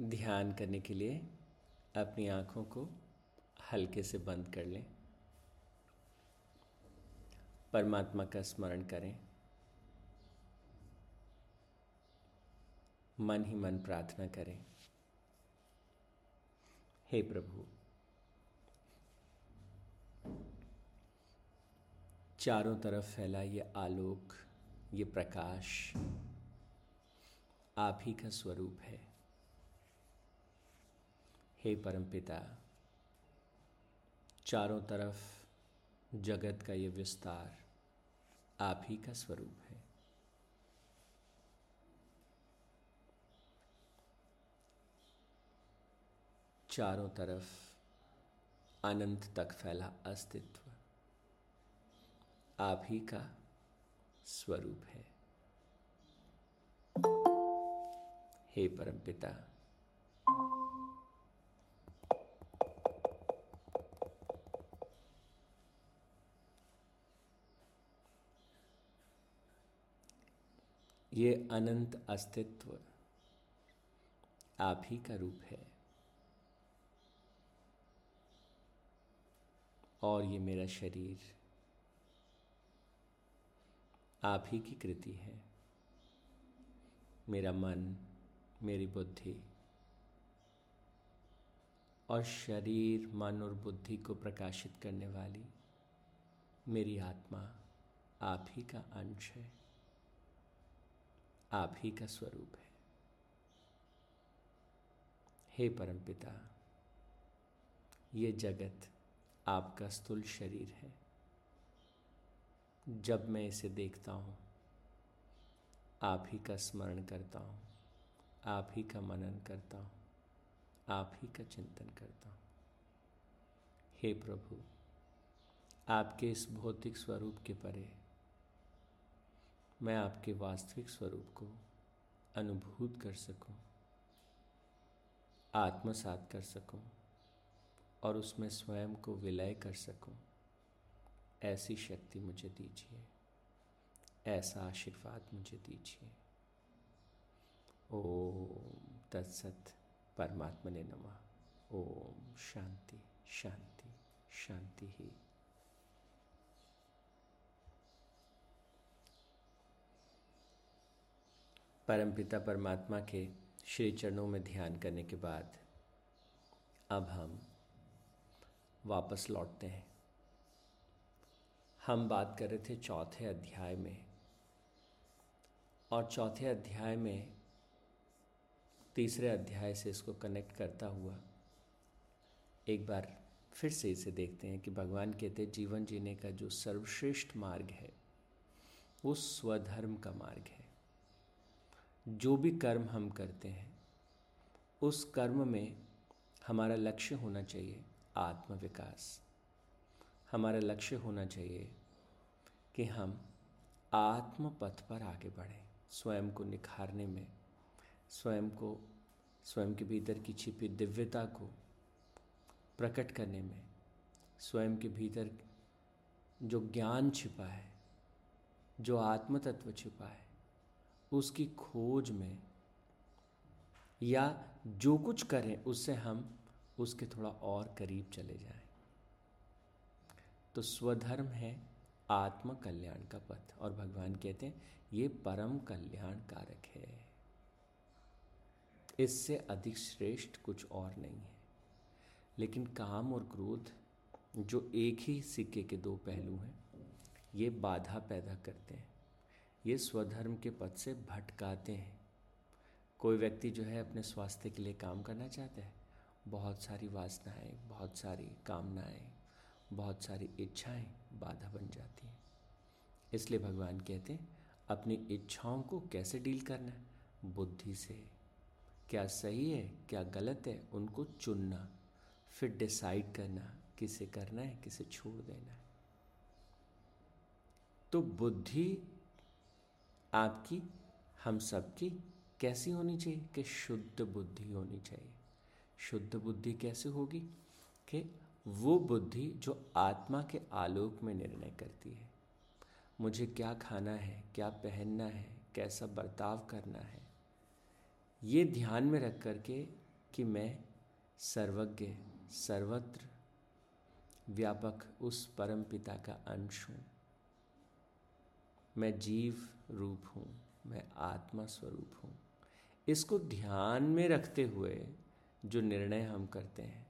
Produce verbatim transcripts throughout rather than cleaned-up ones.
ध्यान करने के लिए अपनी आँखों को हल्के से बंद कर लें। परमात्मा का स्मरण करें। मन ही मन प्रार्थना करें, हे प्रभु, चारों तरफ फैला ये आलोक, ये प्रकाश आप ही का स्वरूप है। हे परमपिता, चारों तरफ जगत का ये विस्तार आप ही का स्वरूप है। चारों तरफ अनंत तक फैला अस्तित्व आप ही का स्वरूप है। हे परमपिता, ये अनंत अस्तित्व आप ही का रूप है और ये मेरा शरीर आप ही की कृति है। मेरा मन, मेरी बुद्धि और शरीर, मन और बुद्धि को प्रकाशित करने वाली मेरी आत्मा आप ही का अंश है, आप ही का स्वरूप है। हे परमपिता, ये जगत आपका स्थूल शरीर है। जब मैं इसे देखता हूँ, आप ही का स्मरण करता हूँ, आप ही का मनन करता हूँ, आप ही का चिंतन करता हूँ। हे प्रभु, आपके इस भौतिक स्वरूप के परे मैं आपके वास्तविक स्वरूप को अनुभूत कर सकूं, आत्मसात कर सकूं और उसमें स्वयं को विलय कर सकूं, ऐसी शक्ति मुझे दीजिए, ऐसा आशीर्वाद मुझे दीजिए। ओम तत्सत परमात्मने नमः। ओम शांति शांति शांति ही। परमपिता परमात्मा के श्री चरणों में ध्यान करने के बाद अब हम वापस लौटते हैं। हम बात कर रहे थे चौथे अध्याय में, और चौथे अध्याय में तीसरे अध्याय से इसको कनेक्ट करता हुआ एक बार फिर से इसे देखते हैं कि भगवान कहते हैं जीवन जीने का जो सर्वश्रेष्ठ मार्ग है वो स्वधर्म का मार्ग है। जो भी कर्म हम करते हैं उस कर्म में हमारा लक्ष्य होना चाहिए आत्मविकास। हमारा लक्ष्य होना चाहिए कि हम आत्म पथ पर आगे बढ़ें, स्वयं को निखारने में, स्वयं को, स्वयं के भीतर की छिपी दिव्यता को प्रकट करने में, स्वयं के भीतर जो ज्ञान छिपा है, जो आत्म तत्व छिपा है उसकी खोज में, या जो कुछ करें उससे हम उसके थोड़ा और करीब चले जाएं। तो स्वधर्म है आत्म कल्याण का पथ, और भगवान कहते हैं ये परम कल्याण कारक है, इससे अधिक श्रेष्ठ कुछ और नहीं है। लेकिन काम और क्रोध जो एक ही सिक्के के दो पहलू हैं, ये बाधा पैदा करते हैं, ये स्वधर्म के पद से भटकाते हैं। कोई व्यक्ति जो है अपने स्वास्थ्य के लिए काम करना चाहता है, बहुत सारी वासनाएं, बहुत सारी कामनाएं, बहुत सारी इच्छाएं बाधा बन जाती हैं। इसलिए भगवान कहते हैं अपनी इच्छाओं को कैसे डील करना है, बुद्धि से। क्या सही है, क्या गलत है, उनको चुनना, फिर डिसाइड करना किसे करना है, किसे छोड़ देना है। तो बुद्धि आपकी, हम सबकी कैसी होनी चाहिए कि शुद्ध बुद्धि होनी चाहिए। शुद्ध बुद्धि कैसे होगी कि वो बुद्धि जो आत्मा के आलोक में निर्णय करती है। मुझे क्या खाना है, क्या पहनना है, कैसा बर्ताव करना है, ये ध्यान में रख कर के कि मैं सर्वज्ञ, सर्वत्र व्यापक उस परम पिता का अंश हूँ। मैं जीव रूप हूँ, मैं आत्मा स्वरूप हूँ। इसको ध्यान में रखते हुए जो निर्णय हम करते हैं,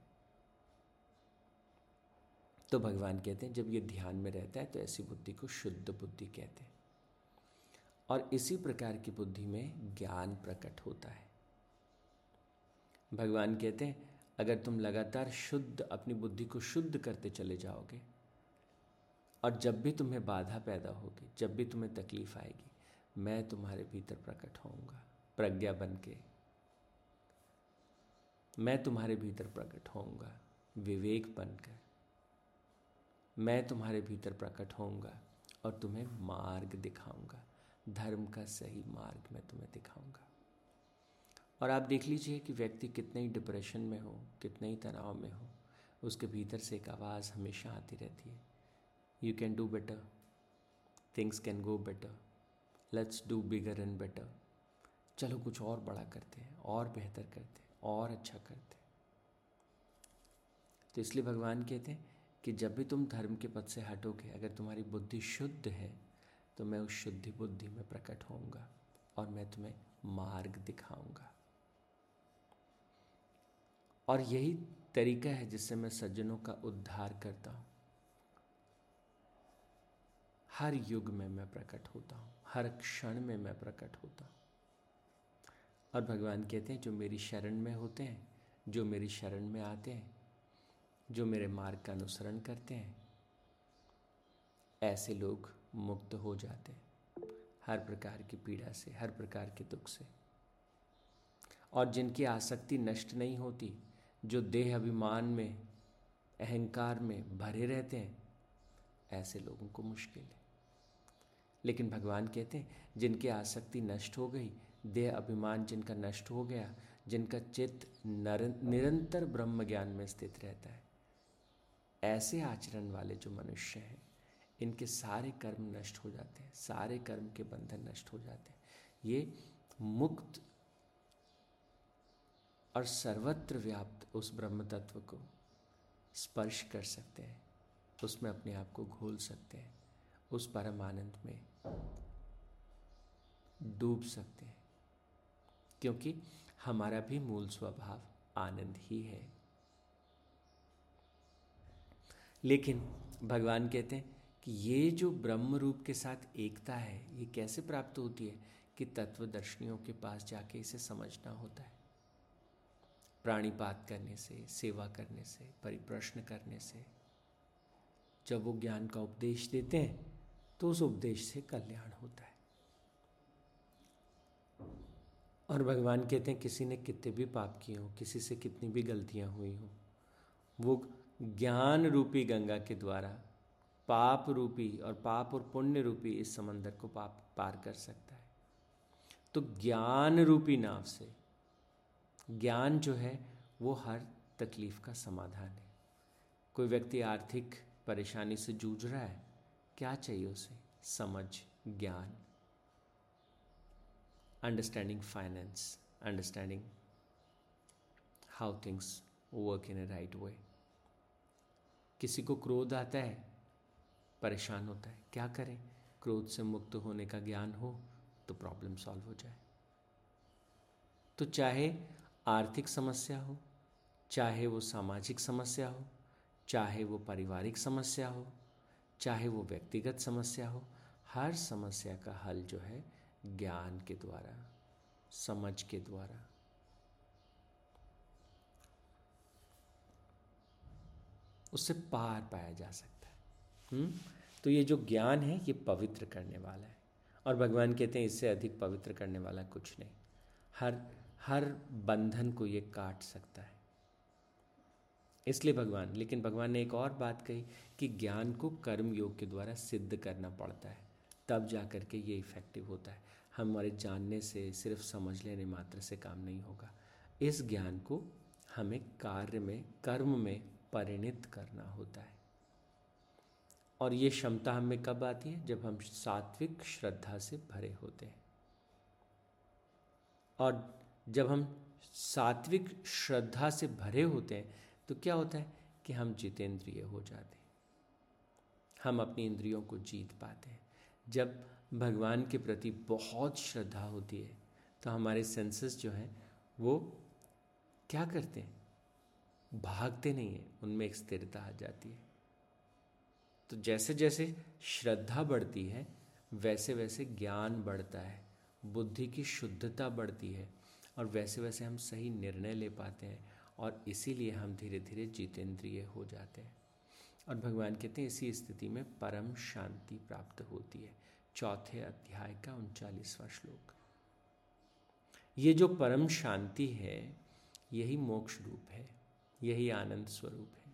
तो भगवान कहते हैं जब ये ध्यान में रहता है तो ऐसी बुद्धि को शुद्ध बुद्धि कहते हैं। और इसी प्रकार की बुद्धि में ज्ञान प्रकट होता है। भगवान कहते हैं अगर तुम लगातार शुद्ध अपनी बुद्धि को शुद्ध करते चले जाओगे, और जब भी तुम्हें बाधा पैदा होगी, जब भी तुम्हें तकलीफ आएगी, मैं तुम्हारे भीतर प्रकट होऊंगा, प्रज्ञा बन के मैं तुम्हारे भीतर प्रकट होऊंगा, विवेक बनकर मैं तुम्हारे भीतर प्रकट होऊंगा और तुम्हें मार्ग दिखाऊंगा, धर्म का सही मार्ग मैं तुम्हें दिखाऊंगा। और आप देख लीजिए कि व्यक्ति कितने ही डिप्रेशन में हो, कितने ही तनाव में हो, उसके भीतर से एक आवाज़ हमेशा आती रहती है, you can do better, things can go better, let's do bigger and better, चलो कुछ और बड़ा करते हैं, और बेहतर करते हैं, और अच्छा करते हैं। तो इसलिए भगवान कहते हैं कि जब भी तुम धर्म के पद से हटोगे, अगर तुम्हारी बुद्धि शुद्ध है, तो मैं उस शुद्धि बुद्धि में प्रकट होऊंगा और मैं तुम्हें मार्ग दिखाऊंगा। और यही तरीका है जिससे मैं सज्जनों का उद्धार करता हूँ। हर युग में मैं प्रकट होता हूँ, हर क्षण में मैं प्रकट होता हूँ। और भगवान कहते हैं जो मेरी शरण में होते हैं, जो मेरी शरण में आते हैं, जो मेरे मार्ग का अनुसरण करते हैं, ऐसे लोग मुक्त हो जाते हैं हर प्रकार की पीड़ा से, हर प्रकार के दुख से। और जिनकी आसक्ति नष्ट नहीं होती, जो देह अभिमान में, अहंकार में भरे रहते हैं, ऐसे लोगों को मुश्किल है। लेकिन भगवान कहते हैं जिनकी आसक्ति नष्ट हो गई, देह अभिमान जिनका नष्ट हो गया, जिनका चित्त निरंतर ब्रह्म ज्ञान में स्थित रहता है, ऐसे आचरण वाले जो मनुष्य हैं, इनके सारे कर्म नष्ट हो जाते हैं, सारे कर्म के बंधन नष्ट हो जाते हैं। ये मुक्त और सर्वत्र व्याप्त उस ब्रह्म तत्व को स्पर्श कर सकते हैं, उसमें अपने आप को घोल सकते हैं, उस परम आनंद में डूब सकते हैं, क्योंकि हमारा भी मूल स्वभाव आनंद ही है। लेकिन भगवान कहते हैं कि ये जो ब्रह्म रूप के साथ एकता है, ये कैसे प्राप्त होती है? कि तत्वदर्शनियों के पास जाके इसे समझना होता है। प्राणिपात करने से, सेवा करने से, परिप्रश्न करने से, जब वो ज्ञान का उपदेश देते हैं, तो उस उपदेश से कल्याण होता है। और भगवान कहते हैं किसी ने कितने भी पाप किए हों, किसी से कितनी भी गलतियां हुई हों, वो ज्ञान रूपी गंगा के द्वारा पाप रूपी और पाप और पुण्य रूपी इस समंदर को पाप पार कर सकता है। तो ज्ञान रूपी नाव से, ज्ञान जो है वो हर तकलीफ का समाधान है। कोई व्यक्ति आर्थिक परेशानी से जूझ रहा है, क्या चाहिए उसे? समझ, ज्ञान, understanding finance, understanding how things work in a right way। किसी को क्रोध आता है, परेशान होता है, क्या करें? क्रोध से मुक्त होने का ज्ञान हो तो प्रॉब्लम सॉल्व हो जाए। तो चाहे आर्थिक समस्या हो, चाहे वो सामाजिक समस्या हो, चाहे वो पारिवारिक समस्या हो, चाहे वो व्यक्तिगत समस्या हो, हर समस्या का हल जो है ज्ञान के द्वारा, समझ के द्वारा। उससे पार पाया जा सकता है। हुँ? तो ये जो ज्ञान है ये पवित्र करने वाला है। और भगवान कहते हैं इससे अधिक पवित्र करने वाला कुछ नहीं। हर हर बंधन को ये काट सकता है। इसलिए भगवान, लेकिन भगवान ने एक और बात कही कि ज्ञान को कर्म योग के द्वारा सिद्ध करना पड़ता है, तब जा कर के ये इफ़ेक्टिव होता है। हमारे जानने से, सिर्फ समझ लेने मात्र से काम नहीं होगा। इस ज्ञान को हमें कार्य में, कर्म में परिणित करना होता है। और ये क्षमता हमें कब आती है? जब हम सात्विक श्रद्धा से भरे होते हैं। और जब हम सात्विक श्रद्धा से भरे होते हैं तो क्या होता है कि हम जितेंद्रिय हो जाते हैं, हम अपनी इंद्रियों को जीत पाते हैं। जब भगवान के प्रति बहुत श्रद्धा होती है तो हमारे सेंसेस जो हैं वो क्या करते हैं, भागते नहीं हैं, उनमें एक स्थिरता आ जाती है। तो जैसे जैसे श्रद्धा बढ़ती है वैसे वैसे ज्ञान बढ़ता है, बुद्धि की शुद्धता बढ़ती है और वैसे वैसे हम सही निर्णय ले पाते हैं और इसीलिए हम धीरे धीरे जितेंद्रिय हो जाते हैं। और भगवान कहते हैं इसी स्थिति में परम शांति प्राप्त होती है। चौथे अध्याय का उनचालीसवां श्लोक। ये जो परम शांति है यही मोक्ष रूप है, यही आनंद स्वरूप है।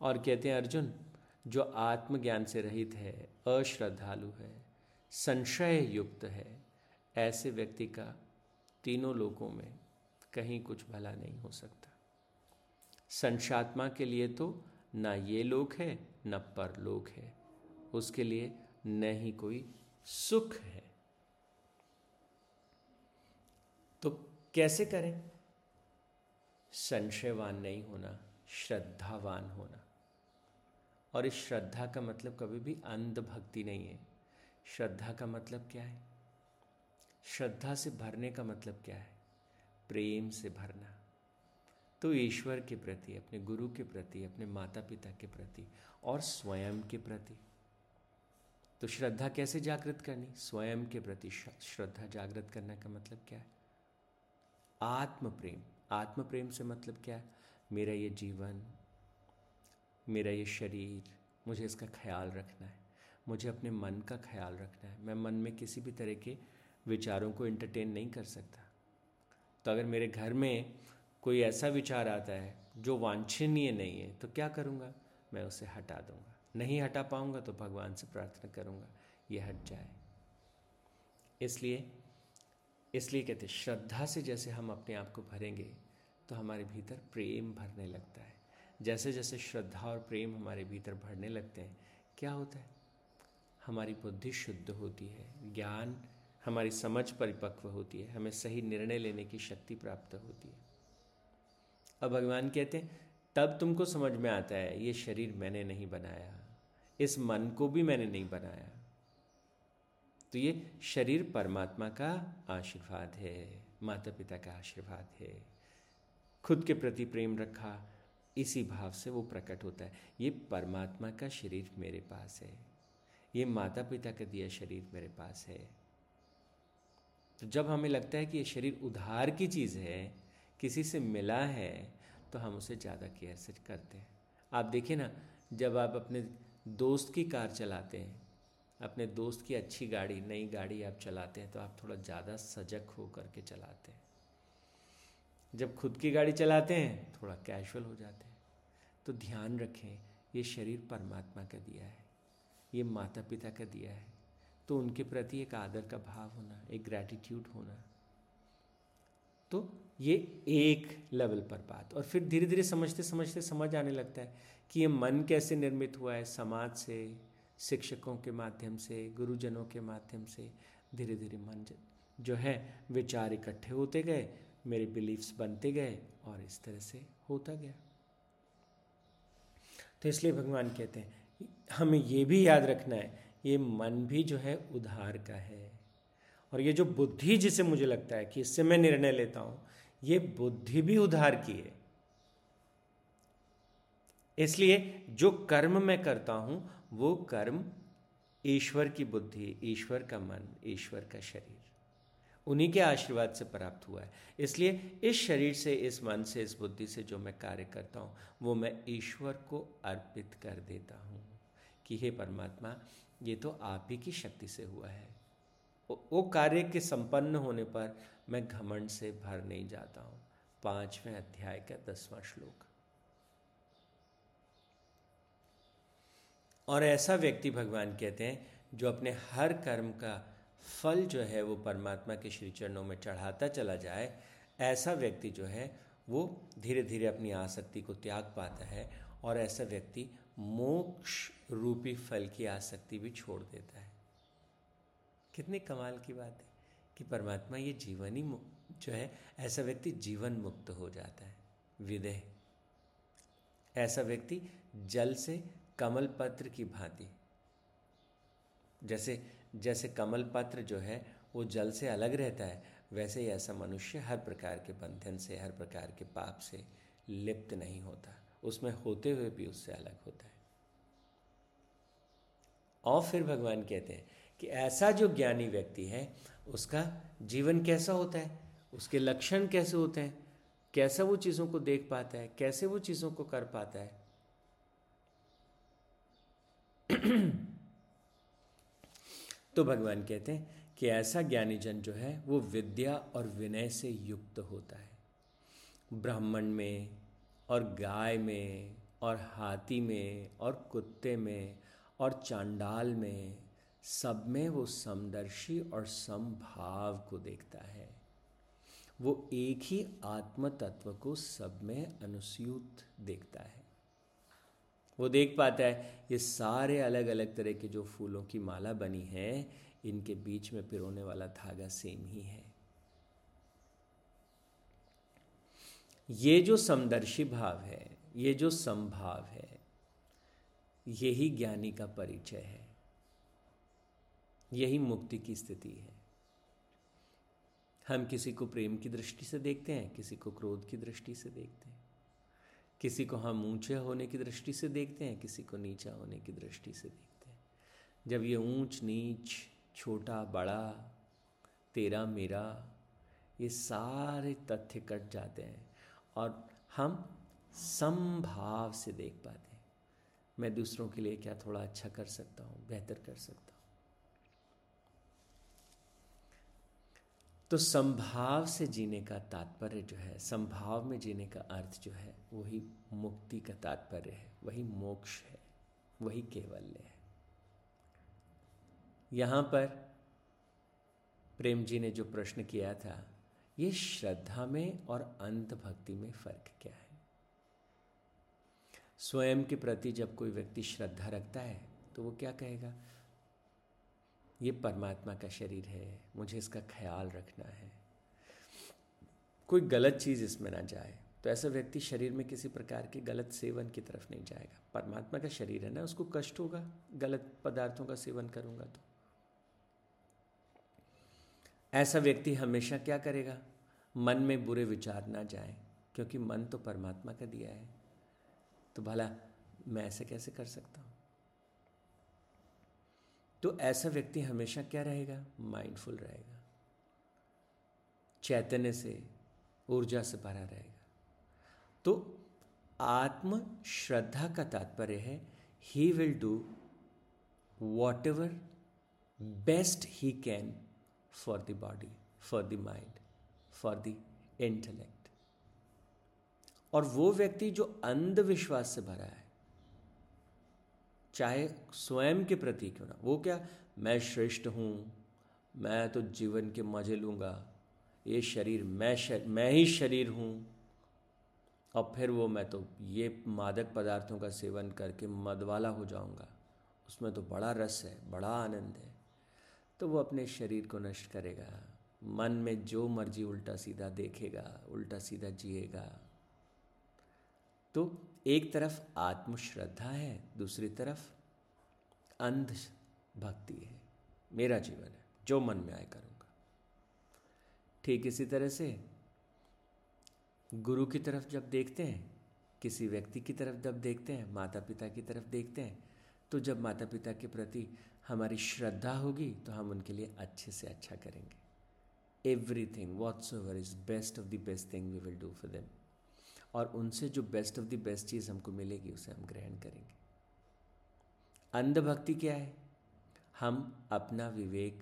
और कहते हैं अर्जुन जो आत्मज्ञान से रहित है, अश्रद्धालु है, संशय युक्त है, ऐसे व्यक्ति का तीनों लोकों में कहीं कुछ भला नहीं हो सकता। संशात्मा के लिए तो ना ये लोक है ना परलोक है, उसके लिए न ही कोई सुख है। तो कैसे करें? संशयवान नहीं होना, श्रद्धावान होना। और इस श्रद्धा का मतलब कभी भी अंधभक्ति नहीं है। श्रद्धा का मतलब क्या है? श्रद्धा से भरने का मतलब क्या है? प्रेम से भरना। तो ईश्वर के प्रति, अपने गुरु के प्रति, अपने माता पिता के प्रति और स्वयं के प्रति। तो श्रद्धा कैसे जागृत करनी? स्वयं के प्रति श्रद्धा जागृत करने का मतलब क्या है? आत्म प्रेम। आत्म प्रेम से मतलब क्या है? मेरा ये जीवन, मेरा ये शरीर, मुझे इसका ख्याल रखना है, मुझे अपने मन का ख्याल रखना है। मैं मन में किसी भी तरह के विचारों को एंटरटेन नहीं कर सकता। तो अगर मेरे घर में कोई ऐसा विचार आता है जो वांछनीय नहीं है तो क्या करूँगा? मैं उसे हटा दूँगा। नहीं हटा पाऊँगा तो भगवान से प्रार्थना करूँगा ये हट जाए। इसलिए इसलिए कहते हैं श्रद्धा से जैसे हम अपने आप को भरेंगे तो हमारे भीतर प्रेम भरने लगता है। जैसे जैसे श्रद्धा और प्रेम हमारे भीतर भरने लगते हैं क्या होता है? हमारी बुद्धि शुद्ध होती है, ज्ञान, हमारी समझ परिपक्व होती है, हमें सही निर्णय लेने की शक्ति प्राप्त होती है। अब भगवान कहते हैं तब तुमको समझ में आता है ये शरीर मैंने नहीं बनाया, इस मन को भी मैंने नहीं बनाया। तो ये शरीर परमात्मा का आशीर्वाद है, माता पिता का आशीर्वाद है। खुद के प्रति प्रेम रखा, इसी भाव से वो प्रकट होता है। ये परमात्मा का शरीर मेरे पास है, ये माता पिता का दिया शरीर मेरे पास है। तो जब हमें लगता है कि ये शरीर उधार की चीज़ है, किसी से मिला है, तो हम उसे ज़्यादा केयर से करते हैं। आप देखिए ना, जब आप अपने दोस्त की कार चलाते हैं, अपने दोस्त की अच्छी गाड़ी, नई गाड़ी आप चलाते हैं तो आप थोड़ा ज़्यादा सजग हो करके चलाते हैं। जब खुद की गाड़ी चलाते हैं थोड़ा कैजुअल हो जाते हैं। तो ध्यान रखें ये शरीर परमात्मा का दिया है, ये माता पिता का दिया है, तो उनके प्रति एक आदर का भाव होना, एक ग्रैटिट्यूड होना। तो ये एक लेवल पर बात। और फिर धीरे धीरे समझते समझते समझ आने लगता है कि ये मन कैसे निर्मित हुआ है, समाज से, शिक्षकों के माध्यम से, गुरुजनों के माध्यम से। धीरे धीरे मन जो है विचार इकट्ठे होते गए, मेरे बिलीफ्स बनते गए और इस तरह से होता गया। तो इसलिए भगवान कहते हैं हमें ये भी याद रखना है ये मन भी जो है उधार का है। और ये जो बुद्धि जिसे मुझे लगता है कि इससे मैं निर्णय लेता हूँ, ये बुद्धि भी उधार की है। इसलिए जो कर्म मैं करता हूँ वो कर्म ईश्वर की बुद्धि, ईश्वर का मन, ईश्वर का शरीर, उन्हीं के आशीर्वाद से प्राप्त हुआ है। इसलिए इस शरीर से, इस मन से, इस बुद्धि से जो मैं कार्य करता हूँ वो मैं ईश्वर को अर्पित कर देता हूँ कि हे परमात्मा ये तो आप ही की शक्ति से हुआ है। वो कार्य के संपन्न होने पर मैं घमंड से भर नहीं जाता हूँ। पांचवें अध्याय का दसवां श्लोक। और ऐसा व्यक्ति भगवान कहते हैं जो अपने हर कर्म का फल जो है वो परमात्मा के श्री चरणों में चढ़ाता चला जाए, ऐसा व्यक्ति जो है वो धीरे धीरे अपनी आसक्ति को त्याग पाता है और ऐसा व्यक्ति मोक्ष रूपी फल की आसक्ति भी छोड़ देता है। कितने कमाल की बात है कि परमात्मा ये जीवन ही जो है ऐसा व्यक्ति जीवन मुक्त हो जाता है। विदेह, ऐसा व्यक्ति जल से कमल पत्र की भांति, जैसे जैसे कमल पत्र जो है वो जल से अलग रहता है, वैसे ही ऐसा मनुष्य हर प्रकार के बंधन से, हर प्रकार के पाप से लिप्त नहीं होता, उसमें होते हुए भी उससे अलग होता है। और फिर भगवान कहते हैं कि ऐसा जो ज्ञानी व्यक्ति है उसका जीवन कैसा होता है, उसके लक्षण कैसे होते हैं, कैसा वो चीज़ों को देख पाता है, कैसे वो चीज़ों को कर पाता है। तो भगवान कहते हैं कि ऐसा ज्ञानी जन जो है वो विद्या और विनय से युक्त होता है। ब्राह्मण में और गाय में और हाथी में और कुत्ते में और चांडाल में, सब में वो समदर्शी और समभाव को देखता है। वो एक ही आत्म तत्व को सब में अनुस्यूत देखता है। वो देख पाता है ये सारे अलग अलग तरह के जो फूलों की माला बनी है, इनके बीच में पिरोने वाला धागा सेम ही है। ये जो समदर्शी भाव है, ये जो समभाव है, यही ज्ञानी का परिचय है, यही मुक्ति की स्थिति है। हम किसी को प्रेम की दृष्टि से देखते हैं, किसी को क्रोध की दृष्टि से देखते हैं, किसी को हम ऊंचे होने की दृष्टि से देखते हैं, किसी को नीचा होने की दृष्टि से देखते हैं। जब ये ऊंच नीच, छोटा बड़ा, तेरा मेरा, ये सारे तथ्य कट जाते हैं और हम समभाव से देख पाते हैं। मैं दूसरों के लिए क्या थोड़ा अच्छा कर सकता हूँ, बेहतर कर सकता हूँ। तो समभाव से जीने का तात्पर्य जो है, समभाव में जीने का अर्थ जो है, वही मुक्ति का तात्पर्य है, वही मोक्ष है, वही कैवल्य है। यहाँ पर प्रेम जी ने जो प्रश्न किया था, ये श्रद्धा में और अंत भक्ति में फर्क क्या है। स्वयं के प्रति जब कोई व्यक्ति श्रद्धा रखता है तो वो क्या कहेगा, ये परमात्मा का शरीर है, मुझे इसका ख्याल रखना है, कोई गलत चीज़ इसमें ना जाए। तो ऐसा व्यक्ति शरीर में किसी प्रकार के गलत सेवन की तरफ नहीं जाएगा। परमात्मा का शरीर है ना, उसको कष्ट होगा गलत पदार्थों का सेवन करूँगा तो। ऐसा व्यक्ति हमेशा क्या करेगा, मन में बुरे विचार ना जाएं, क्योंकि मन तो परमात्मा का दिया है, तो भला मैं ऐसे कैसे कर सकता हूँ। तो ऐसा व्यक्ति हमेशा क्या रहेगा, माइंडफुल रहेगा, चैतन्य से, ऊर्जा से भरा रहेगा। तो आत्म श्रद्धा का तात्पर्य है he will do whatever best he can for the body, for the mind, for the intellect. और वो व्यक्ति जो अंधविश्वास से भरा है, चाहे स्वयं के प्रति क्यों ना, वो क्या, मैं श्रेष्ठ हूँ, मैं तो जीवन के मजे लूँगा, ये शरीर मैं शर, मैं ही शरीर हूँ। और फिर वो मैं तो ये मादक पदार्थों का सेवन करके मदवाला हो जाऊँगा, उसमें तो बड़ा रस है, बड़ा आनंद है। तो वो अपने शरीर को नष्ट करेगा, मन में जो मर्जी उल्टा सीधा देखेगा, उल्टा सीधा जिएगा। तो एक तरफ आत्मश्रद्धा है, दूसरी तरफ अंध भक्ति है, मेरा जीवन है, जो मन में आए करूँगा। ठीक इसी तरह से गुरु की तरफ जब देखते हैं, किसी व्यक्ति की तरफ जब देखते हैं, माता पिता की तरफ देखते हैं, तो जब माता पिता के प्रति हमारी श्रद्धा होगी तो हम उनके लिए अच्छे से अच्छा करेंगे। Everything whatsoever is best of the best thing we will do for them, और उनसे जो बेस्ट ऑफ द बेस्ट चीज़ हमको मिलेगी उसे हम ग्रहण करेंगे। अंधभक्ति क्या है, हम अपना विवेक,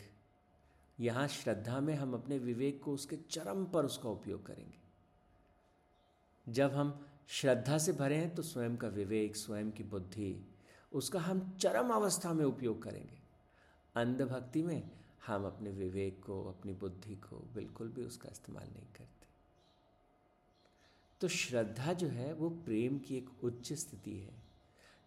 यहाँ श्रद्धा में हम अपने विवेक को उसके चरम पर उसका उपयोग करेंगे। जब हम श्रद्धा से भरे हैं तो स्वयं का विवेक, स्वयं की बुद्धि, उसका हम चरम अवस्था में उपयोग करेंगे। अंधभक्ति में हम अपने विवेक को, अपनी बुद्धि को बिल्कुल भी उसका इस्तेमाल नहीं करते। तो श्रद्धा जो है वो प्रेम की एक उच्च स्थिति है,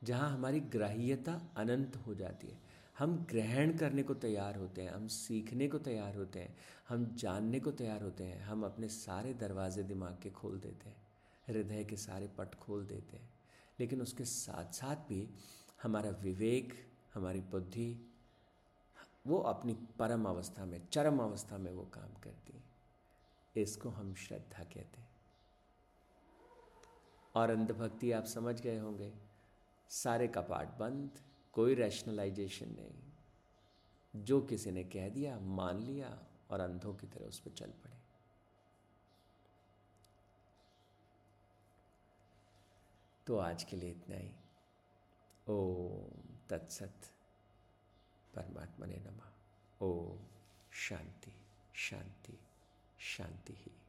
जहाँ हमारी ग्राह्यता अनंत हो जाती है। हम ग्रहण करने को तैयार होते हैं, हम सीखने को तैयार होते हैं, हम जानने को तैयार होते हैं, हम अपने सारे दरवाजे दिमाग के खोल देते हैं, हृदय के सारे पट खोल देते हैं। लेकिन उसके साथ साथ भी हमारा विवेक, हमारी बुद्धि, वो अपनी परम अवस्था में, चरम अवस्था में वो काम करती है। इसको हम श्रद्धा कहते हैं। और अंधभक्ति आप समझ गए होंगे, सारे कपाट बंद, कोई रैशनलाइजेशन नहीं, जो किसी ने कह दिया मान लिया और अंधों की तरह उस पर चल पड़े। तो आज के लिए इतना ही। ओम तत्सत। परमात्मने नमः। ओम शांति शांति शांति ही।